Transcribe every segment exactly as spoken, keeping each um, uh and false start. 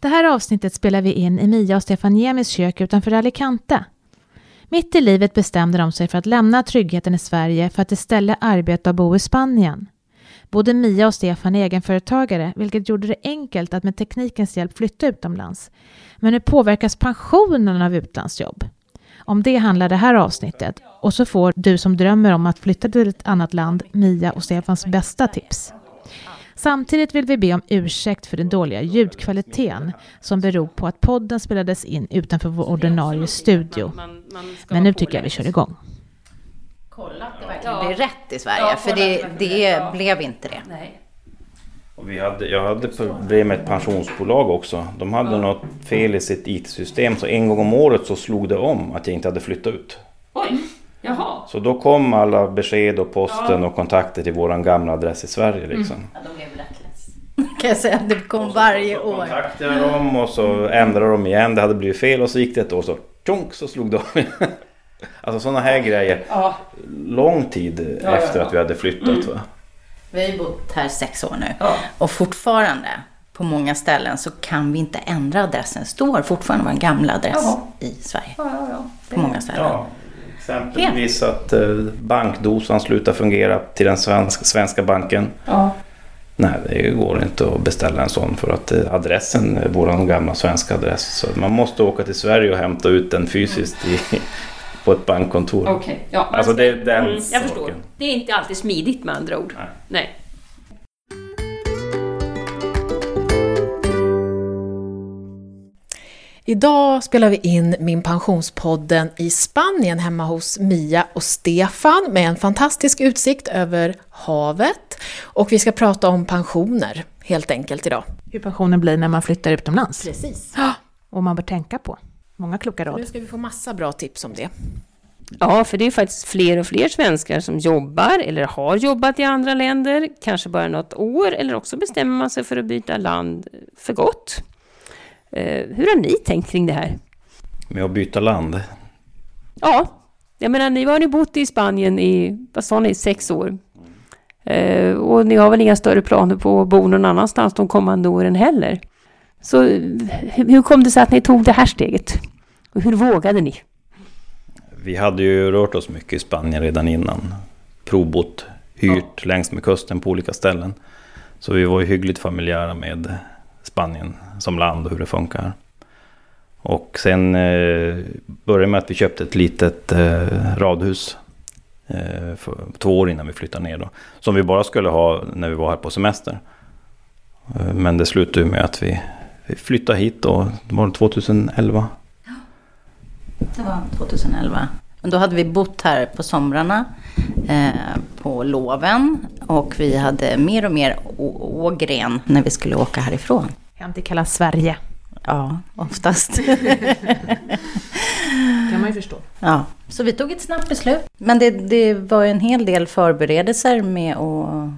Det här avsnittet spelar vi in i Mia och Stefan Niemis kök utanför Alicante. Mitt i livet bestämde de sig för att lämna tryggheten i Sverige för att istället arbeta och bo i Spanien. Både Mia och Stefan är egenföretagare, vilket gjorde det enkelt att med teknikens hjälp flytta utomlands. Men hur påverkas pensionen av utlandsjobb? Om det handlar det här avsnittet. Och så får du som drömmer om att flytta till ett annat land Mia och Stefans bästa tips. Samtidigt vill vi be om ursäkt för den dåliga ljudkvaliteten som beror på att podden spelades in utanför vår ordinarie studio. Men nu tycker jag vi kör igång. Kolla att det verkligen blir rätt i Sverige, för det, det blev inte det. Nej. Och vi hade, jag hade problem med ett pensionsbolag också. De hade något fel i sitt I T-system, så en gång om året så slog det om att jag inte hade flyttat ut. Oj, jaha. Så då kom alla besked och posten ja. och kontakter till vår gamla adress i Sverige. Liksom. Mm. Ja, de blev blacklist. Kan jag säga att det kom så, varje så år. Så kontaktade de och så ändrade de igen. Det hade blivit fel och så gick det ett år så tjunk så slog de om. Alltså sådana här grejer. Ja. Lång tid ja, efter ja, ja. att vi hade flyttat. Mm. Va? Vi har ju bott här sex år nu ja. och fortfarande på många ställen så kan vi inte ändra adressen. Står fortfarande vår gamla adress Jaha. i Sverige ja, ja, ja. på många ställen. Ja. Exempelvis att bankdosan slutar fungera till den svenska, svenska banken. Ja. Nej, det går inte att beställa en sån för att adressen är vår gamla svenska adress. Så man måste åka till Sverige och hämta ut den fysiskt i, på ett bankkontor. Okay, ja. Alltså det är den mm, jag förstår. Det är inte alltid smidigt med andra ord. Nej. Nej. Idag spelar vi in Min pensionspodden i Spanien hemma hos Mia och Stefan med en fantastisk utsikt över havet. Och vi ska prata om pensioner helt enkelt idag. Hur pensionen blir när man flyttar utomlands. Precis. Och man bör tänka på. Många kloka råd. Nu ska vi få massa bra tips om det. Ja, för det är faktiskt fler och fler svenskar som jobbar eller har jobbat i andra länder. Kanske bara något år eller också bestämmer man sig för att byta land för gott. Hur har ni tänkt kring det här? Med att byta land? Ja, jag menar ni har ju bott i Spanien i, vad sa ni, sex år. Och ni har väl inga större planer på att bo någon annanstans de kommande åren heller. Så hur kom det sig att ni tog det här steget? Och hur vågade ni? Vi hade ju rört oss mycket i Spanien redan innan. Provbott, hyrt ja. längs med kusten på olika ställen. Så vi var ju hyggligt familjära med Spanien som land och hur det funkar. Och sen eh, började med att vi köpte ett litet eh, radhus eh, för två år innan vi flyttade ner då. Som vi bara skulle ha när vi var här på semester. Eh, men det slutade med att vi flyttade hit då, det var tjugoelva. Ja, det var tjugoelva. Då hade vi bott här på somrarna, eh, på loven, och vi hade mer och mer å- ågren när vi skulle åka härifrån. Hem till kalla Sverige. Ja, oftast. Kan man ju förstå. Ja, så vi tog ett snabbt beslut. Men det, det var ju en hel del förberedelser med att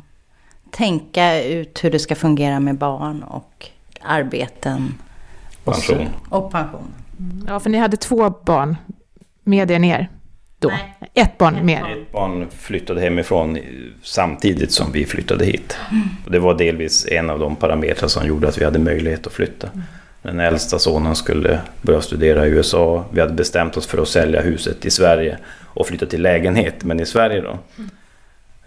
tänka ut hur det ska fungera med barn och arbeten. Pension. Och, och pension. Mm. Ja, för ni hade två barn med er ner då. Nej. Ett barn med er. Ett barn flyttade hemifrån samtidigt som vi flyttade hit. Mm. Det var delvis en av de parametrar som gjorde att vi hade möjlighet att flytta. Mm. Den äldsta sonen skulle börja studera i U S A. Vi hade bestämt oss för att sälja huset i Sverige och flytta till lägenhet, men i Sverige då.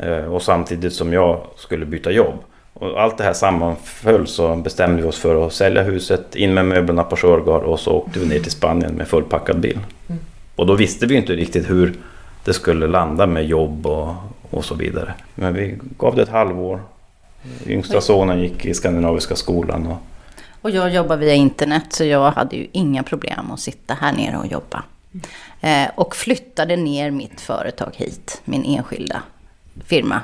Mm. Och samtidigt som jag skulle byta jobb. Och allt det här sammanföll så bestämde vi oss för att sälja huset, in med möblerna på Sörgård och så åkte vi ner till Spanien med fullpackad bil. Mm. Och då visste vi inte riktigt hur det skulle landa med jobb och, och så vidare. Men vi gav det ett halvår. Yngsta sonen gick i Skandinaviska skolan. Och, och jag jobbar via internet så jag hade ju inga problem att sitta här nere och jobba. Eh, och flyttade ner mitt företag hit, min enskilda firma.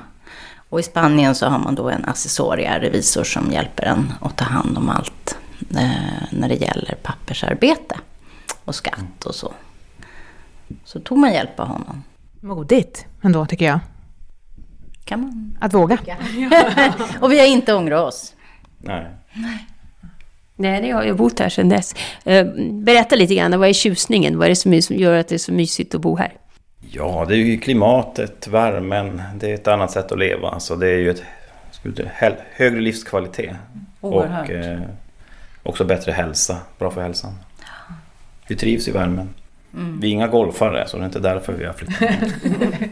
Och i Spanien så har man då en accessoria revisor som hjälper en att ta hand om allt eh, när det gäller pappersarbete och skatt och så. Så tog man hjälp av honom. Modigt ändå tycker jag. Kan man? Att våga. Och vi har inte ångrat oss. Nej. Nej. Nej, jag har ju bott här sedan dess. Berätta lite grann, vad är tjusningen? Vad är det som gör att det är så mysigt att bo här? Ja, det är ju klimatet, värmen. Det är ett annat sätt att leva. Så det är ju ett högre livskvalitet. Oerhört. Och eh, Också bättre hälsa, bra för hälsan. Ja. Vi trivs i värmen. Mm. Vi är inga golfare, så det är inte därför vi har flyttat.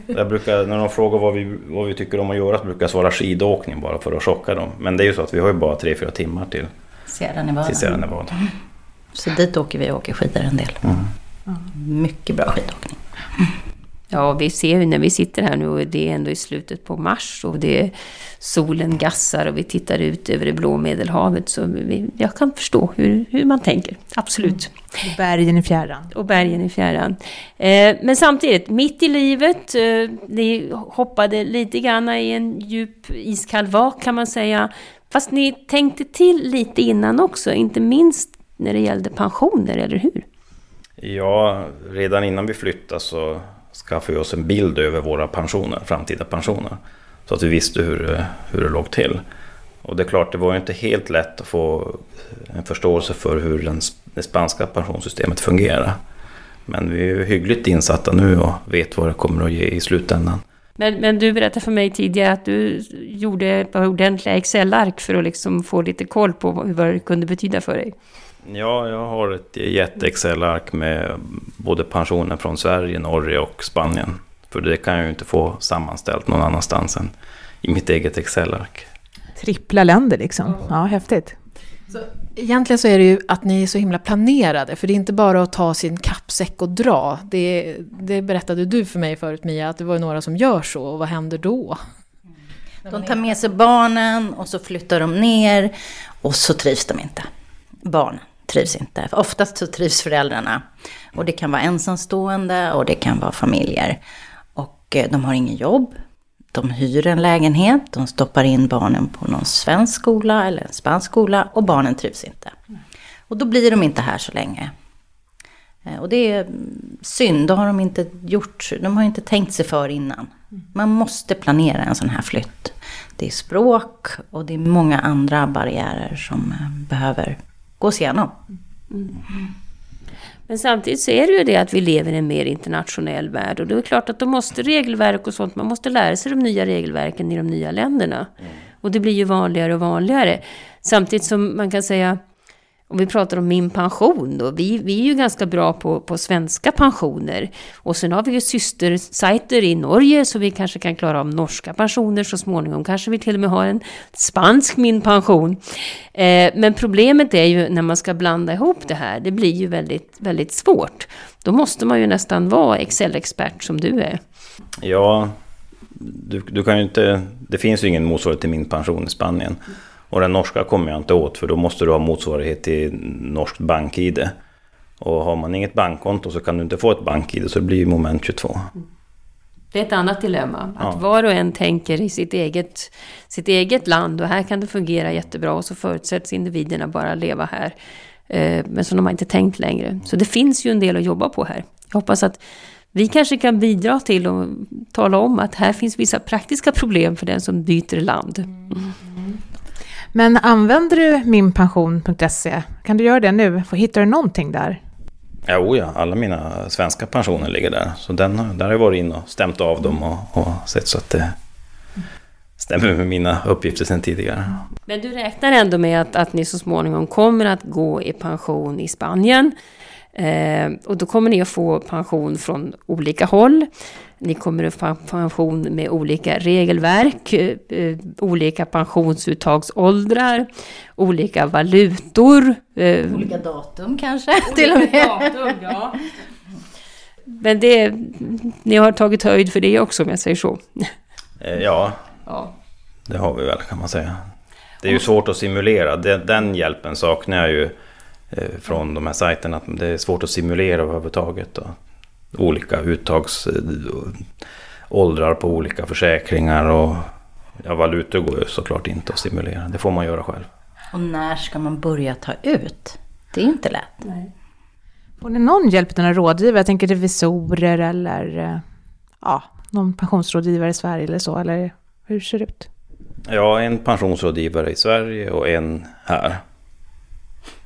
Jag brukar, när de frågar vad vi, vad vi tycker om att göra, så brukar jag svara skidåkning bara för att chocka dem. Men det är ju så att vi har ju bara tre fyra timmar till Sierra Nevada. Mm. Så dit åker vi och åker skidor en del. Mm. Mm. Mycket bra skidåkning. Mm. Ja, vi ser ju när vi sitter här nu, och det är ändå i slutet på mars, och det är, solen gassar och vi tittar ut över det blå Medelhavet, så vi, jag kan förstå hur, hur man tänker, absolut. Mm. Och bergen i fjärran. Och bergen i fjärran. Eh, men samtidigt, mitt i livet, eh, ni hoppade lite grann i en djup iskall vak, kan man säga, fast ni tänkte till lite innan också, inte minst när det gällde pensioner, eller hur? Ja, redan innan vi flyttade så skaffade vi oss en bild över våra pensioner, framtida pensioner. Så att vi visste hur, hur det låg till. Och det är klart, det var ju inte helt lätt att få en förståelse för hur den, det spanska pensionssystemet fungerar. Men vi är ju hyggligt insatta nu och vet vad det kommer att ge i slutändan. Men, men du berättade för mig tidigare att du gjorde ett par ordentliga Excel-ark för att liksom få lite koll på vad det kunde betyda för dig. Ja, jag har ett jätte-Excel-ark med både pensionen från Sverige, Norge och Spanien. För det kan jag ju inte få sammanställt någon annanstans än i mitt eget Excel-ark. Trippla länder liksom. Ja, häftigt. Så, egentligen så är det ju att ni är så himla planerade. För det är inte bara att ta sin kappsäck och dra. Det, det berättade du för mig förut, Mia, att det var några som gör så. Och vad händer då? De tar med sig barnen och så flyttar de ner och så trivs de inte. Barn trivs inte. För oftast så trivs föräldrarna. Och det kan vara ensamstående och det kan vara familjer. Och de har ingen jobb. De hyr en lägenhet. De stoppar in barnen på någon svensk skola eller en spansk skola. Och barnen trivs inte. Och då blir de inte här så länge. Och det är synd. Då har de inte gjort. De har inte tänkt sig för innan. Man måste planera en sån här flytt. Det är språk och det är många andra barriärer som behöver gås igenom. Mm. Men samtidigt så är det ju det att vi lever i en mer internationell värld. Och det är klart att de måste regelverk och sånt. Man måste lära sig de nya regelverken i de nya länderna. Mm. Och det blir ju vanligare och vanligare. Samtidigt som man kan säga, om vi pratar om min pension då. Vi, vi är ju ganska bra på, på svenska pensioner. Och sen har vi ju systersajter i Norge, så vi kanske kan klara om norska pensioner så småningom. Kanske vi till och med har en spansk min pension. Eh, men problemet är ju när man ska blanda ihop det här. Det blir ju väldigt, väldigt svårt. Då måste man ju nästan vara Excel-expert som du är. Ja, du, du kan ju inte, det finns ju ingen motsvarighet till min pension i Spanien. Och den norska kommer jag inte åt, för då måste du ha motsvarighet till norskt bank-I D. Och har man inget bankkonto så kan du inte få ett bank-I D, så det blir ju moment tjugotvå. Det är ett annat dilemma. Att ja. Var och en tänker i sitt eget, sitt eget land, och här kan det fungera jättebra, och så förutsätts individerna bara leva här. Men som de har inte tänkt längre. Så det finns ju en del att jobba på här. Jag hoppas att vi kanske kan bidra till att tala om att här finns vissa praktiska problem för den som byter land. Mm. Men använder du minpension punkt se? Kan du göra det nu? Hittar du någonting där? Jo, ja, alla mina svenska pensioner ligger där. Så den, där har jag varit in och stämt av dem och, och sett så att det stämmer med mina uppgifter sedan tidigare. Men du räknar ändå med att, att ni så småningom kommer att gå i pension i Spanien. Eh, och då kommer ni att få pension från olika håll. Ni kommer att få pension med olika regelverk, eh, olika pensionsuttagsåldrar, olika valutor. Eh, olika datum kanske olika till och med. Datum, ja. Men det, ni har tagit höjd för det också, om jag säger så. Eh, ja. ja, det har vi väl, kan man säga. Det är ju svårt att simulera. Den, den hjälpen saknar jag ju från de här sajterna, att det är svårt att simulera överhuvudtaget. Och olika uttagsåldrar på olika försäkringar och ja, valutor går ju såklart inte att simulera. Det får man göra själv. Och när ska man börja ta ut? Det är inte lätt. Nej. Får ni någon hjälp av några rådgivare? Jag tänker revisorer eller ja, någon pensionsrådgivare i Sverige eller så, eller hur ser det ut? Ja, en pensionsrådgivare i Sverige och en här.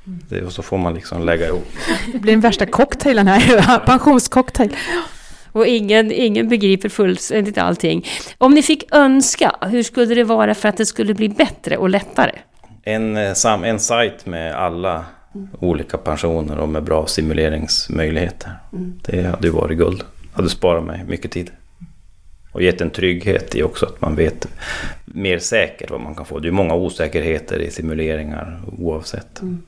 Det, och så får man liksom lägga ihop. Det blir den värsta cocktailen här. Pensionscocktail. Och ingen, ingen begriper fullständigt allting. Om ni fick önska, hur skulle det vara för att det skulle bli bättre och lättare? En, en sajt med alla mm. olika pensioner och med bra simuleringsmöjligheter. Mm. Det hade ju varit guld. Hade sparat mig mycket tid. Och gett en trygghet i också att man vet mer säkert vad man kan få. Det är många osäkerheter i simuleringar oavsett. Mm.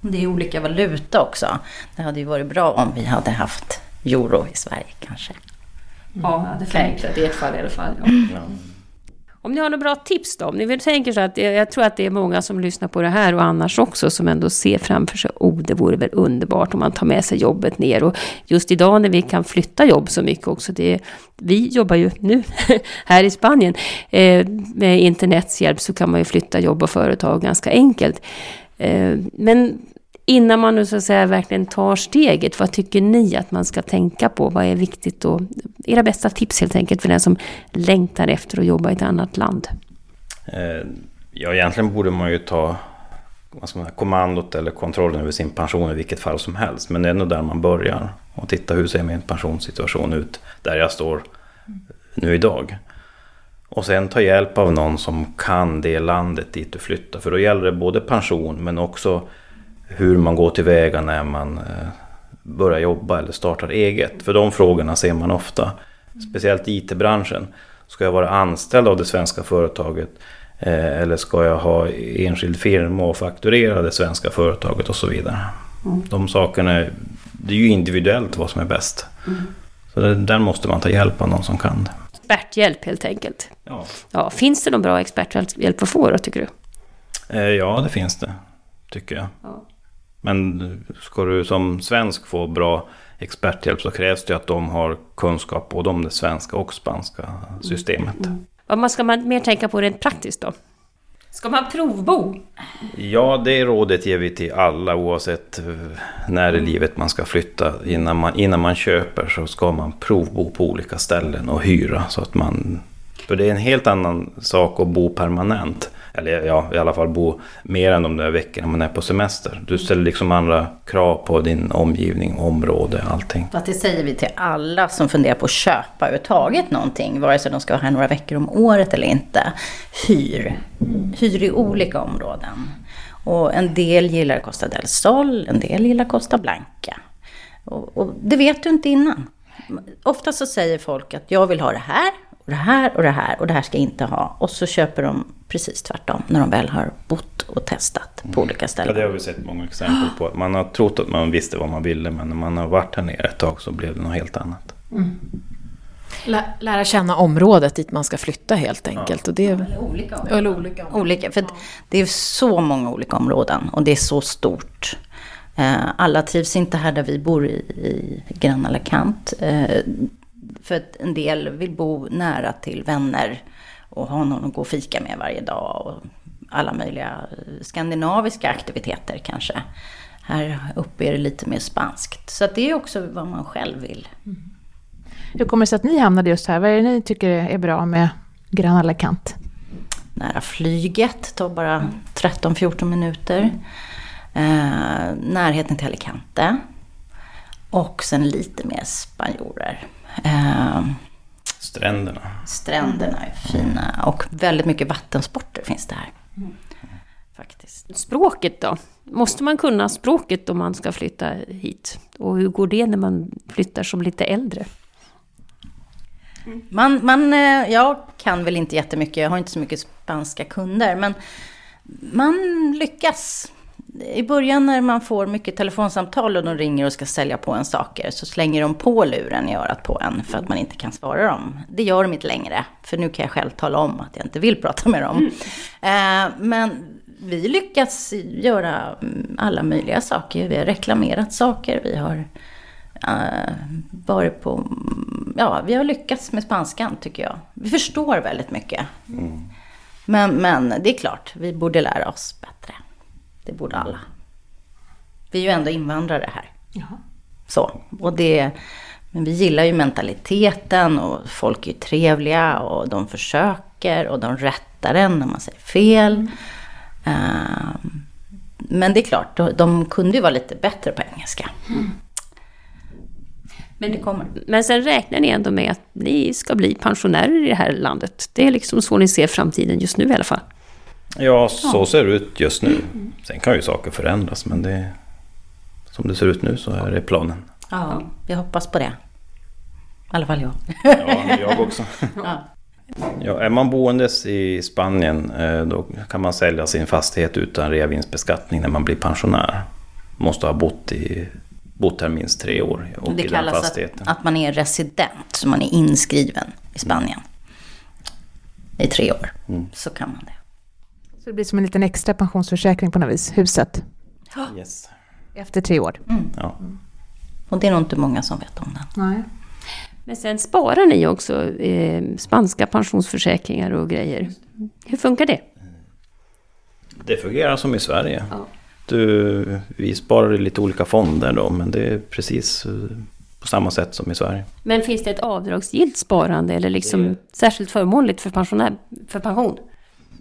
Det är olika valuta också. Det hade ju varit bra om vi hade haft euro i Sverige kanske. Mm. Ja, det finns det i ett fall i alla fall. Ja. Ja. Om ni har några bra tips då? Om ni vill tänka så att, jag tror att det är många som lyssnar på det här och annars också som ändå ser framför sig, oh det vore väl underbart om man tar med sig jobbet ner. Och just idag när vi kan flytta jobb så mycket också, det, vi jobbar ju nu här i Spanien. Eh, med internets hjälp så kan man ju flytta jobb och företag ganska enkelt. Eh, men innan man nu så att säga verkligen tar steget, vad tycker ni att man ska tänka på? Vad är viktigt då? Era bästa tips helt enkelt för den som längtar efter att jobba i ett annat land? Ja, egentligen borde man ju ta vad ska man säga, kommandot eller kontrollen över sin pension i vilket fall som helst. Men det är nog där man börjar och titta hur ser min pensionssituation ut där jag står nu idag. Och sen ta hjälp av någon som kan det landet dit du flyttar. För då gäller det både pension men också hur man går tillväga när man börjar jobba eller startar eget. För de frågorna ser man ofta. Speciellt i it-branschen. Ska jag vara anställd av det svenska företaget? Eller ska jag ha enskild firma och fakturera det svenska företaget och så vidare. Mm. De sakerna, det är ju individuellt vad som är bäst. Mm. Så där måste man ta hjälp av någon som kan det. Experthjälp helt enkelt. Ja. Ja, finns det någon bra experthjälp att få då, tycker du? Ja, det finns det, tycker jag. Ja. Men ska du som svensk få bra experthjälp så krävs det att de har kunskap både om det svenska och spanska systemet. Mm. Vad ska man mer tänka på rent praktiskt då? Ska man provbo? Ja, det rådet ger vi till alla oavsett när i livet man ska flytta. Innan man, innan man köper så ska man provbo på olika ställen och hyra. Så att man, för det är en helt annan sak att bo permanent. Eller ja, i alla fall bo mer än de där veckorna man är på semester. Du ställer liksom andra krav på din omgivning, område, allting. Att det säger vi till alla som funderar på att köpa överhuvudtaget någonting. Vare sig de ska vara här några veckor om året eller inte. Hyr. Hyr i olika områden. Och en del gillar Costa del Sol, en del gillar Costa Blanca. Och, och det vet du inte innan. Ofta så säger folk att jag vill ha det här. Och det här och det här och det här ska jag inte ha. Och så köper de precis tvärtom när de väl har bott och testat på olika ställen. Ja, det har vi sett många exempel på. Man har trott att man visste vad man ville, men när man har varit här nere ett tag så blev det något helt annat. Mm. Lä- lära känna området dit man ska flytta helt enkelt. Ja. Och det är... Eller olika områden. Eller olika områden. Olika, för det är så många olika områden och det är så stort. Alla trivs inte här där vi bor i, i Gran Alacant. För att en del vill bo nära till vänner och ha någon att gå och fika med varje dag och alla möjliga skandinaviska aktiviteter kanske. Här uppe är det lite mer spanskt. Så att det är också vad man själv vill. Mm. Hur kommer det sig att ni hamnade just här? Vad är det ni tycker är bra med Gran Alacant? Nära flyget, tar bara tretton fjorton minuter. Eh, närheten till Alicante. Och sen lite mer spanjorer. Eh, stränderna. Stränderna är fina och väldigt mycket vattensporter finns det här. Mm. Faktiskt. Språket då? Måste man kunna språket om man ska flytta hit? Och hur går det när man flyttar som lite äldre? Mm. Man, man, jag kan väl inte jättemycket, jag har inte så mycket spanska kunder, men man lyckas. I början när man får mycket telefonsamtal och de ringer och ska sälja på en saker så slänger de på luren i örat på en för att man inte kan svara dem. Det gör de inte längre, för nu kan jag själv tala om att jag inte vill prata med dem. Mm. Men vi lyckas göra alla möjliga saker. Vi har reklamerat saker, vi har varit på... Ja, vi har lyckats med spanskan tycker jag. Vi förstår väldigt mycket. Mm. Men, men det är klart, vi borde lära oss bättre. Det borde alla. Vi är ju ändå invandrare här. Jaha. Så, och det, men vi gillar ju mentaliteten och folk är trevliga och de försöker och de rättar en när man säger fel. Uh, men det är klart, de, de kunde ju vara lite bättre på engelska. Mm. Men det kommer. Men sen räknar ni ändå med att ni ska bli pensionärer i det här landet. Det är liksom så ni ser framtiden just nu i alla fall. Ja, så ja. ser det ut just nu. Sen kan ju saker förändras, men det, som det ser ut nu så är det planen. Ja, jag hoppas på det. I alla fall jag. Ja, jag också. Ja. Ja, är man boendes i Spanien, då kan man sälja sin fastighet utan reavinstbeskattning när man blir pensionär. Måste ha bott, i, bott här minst tre år. Och det i kallas den att, att man är resident, så man är inskriven i Spanien mm. i tre år. Mm. Så kan man det. Så det blir som en liten extra pensionsförsäkring på något vis, huset. Yes. Efter tre år. Mm. Ja. Och det är nog inte många som vet om den. Nej. Men sen sparar ni också eh, spanska pensionsförsäkringar och grejer. Hur funkar det? Det fungerar som i Sverige. Ja. Du, vi sparar i lite olika fonder då, men det är precis på samma sätt som i Sverige. Men finns det ett avdragsgillt sparande eller liksom det... särskilt förmånligt för, pensionär, för pension?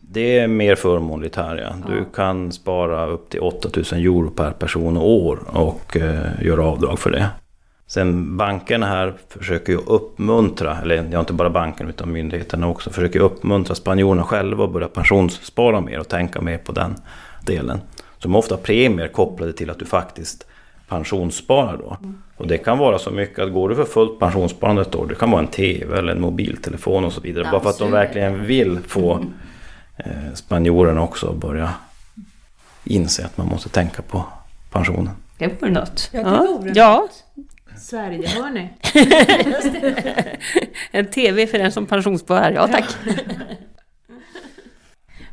Det är mer förmånligt här, ja. Ja. Du kan spara upp till åtta tusen euro per person och år och eh, göra avdrag för det. Sen bankerna här försöker ju uppmuntra, eller ja, inte bara banken utan myndigheterna också, försöker uppmuntra spanjorerna själva att börja pensionsspara mer och tänka mer på den delen. Som ofta har premier kopplade till att du faktiskt pensionssparar då. Mm. Och det kan vara så mycket att går du för fullt pensionssparande ett år, det kan vara en tv eller en mobiltelefon och så vidare. Absolut. Bara för att de verkligen vill få eh, spanjorerna också att börja inse att man måste tänka på pensionen. Det vore något. Ja, det vore ja. något. Sverige, hör ni? En tv för den som pensionssparar, ja tack.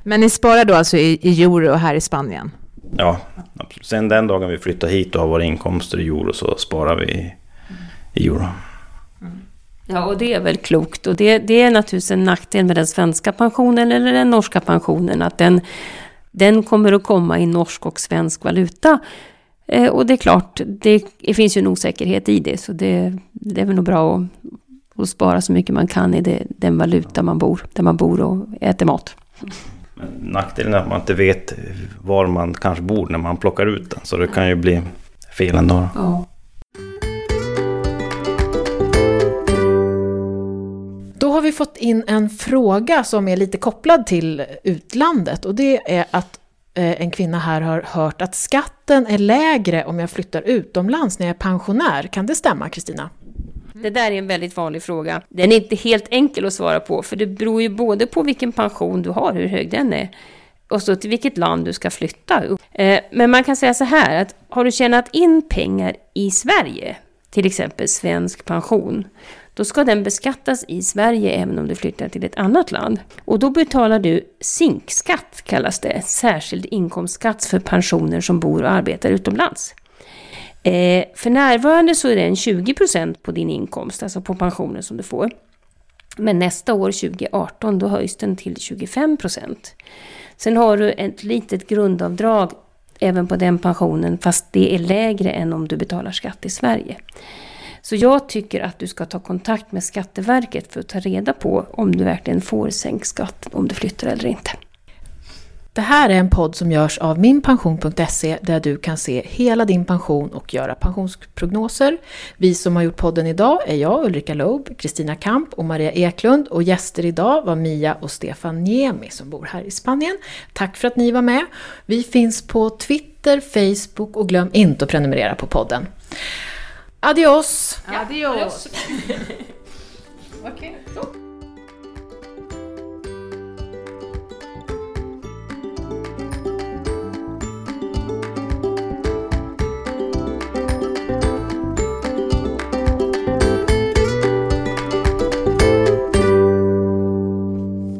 Men ni sparar då alltså i, i euro här i Spanien? Ja, absolut. Sen den dagen vi flyttar hit och har våra inkomster i euro så sparar vi i, i euro. Mm. Ja, och det är väl klokt. Och det, det är naturligtvis en nackdel med den svenska pensionen eller den norska pensionen. Att den, den kommer att komma i norsk och svensk valuta. Och det är klart, det, det finns ju en osäkerhet i det, så det, det är väl nog bra att, att spara så mycket man kan i det, den valuta man bor, där man bor och äter mat. Men nackdelen är att man inte vet var man kanske bor när man plockar ut den, så det kan ju bli fel ändå. Ja. Då har vi fått in en fråga som är lite kopplad till utlandet, och det är att en kvinna här har hört att skatten är lägre om jag flyttar utomlands när jag är pensionär. Kan det stämma, Kristina? Det där är en väldigt vanlig fråga. Den är inte helt enkel att svara på, för det beror ju både på vilken pension du har, hur hög den är, och så till vilket land du ska flytta. Men man kan säga så här, att har du tjänat in pengar i Sverige, till exempel svensk pension, då ska den beskattas i Sverige även om du flyttar till ett annat land. Och då betalar du sinkskatt, kallas det. Särskild inkomstskatt för pensioner som bor och arbetar utomlands. Eh, för närvarande så är den tjugo procent på din inkomst, alltså på pensionen som du får. Men nästa år, tjugo arton, då höjs den till tjugofem procent. Sen har du ett litet grundavdrag även på den pensionen, fast det är lägre än om du betalar skatt i Sverige. Så jag tycker att du ska ta kontakt med Skatteverket för att ta reda på om du verkligen får sänkt skatt om du flyttar eller inte. Det här är en podd som görs av minpension punkt se där du kan se hela din pension och göra pensionsprognoser. Vi som har gjort podden idag är jag, Ulrika Loeb, Kristina Kamp och Maria Eklund, och gäster idag var Mia och Stefan Niemi som bor här i Spanien. Tack för att ni var med. Vi finns på Twitter, Facebook, och glöm inte att prenumerera på podden. Adios. Adios. Adios. Okej, okay, då.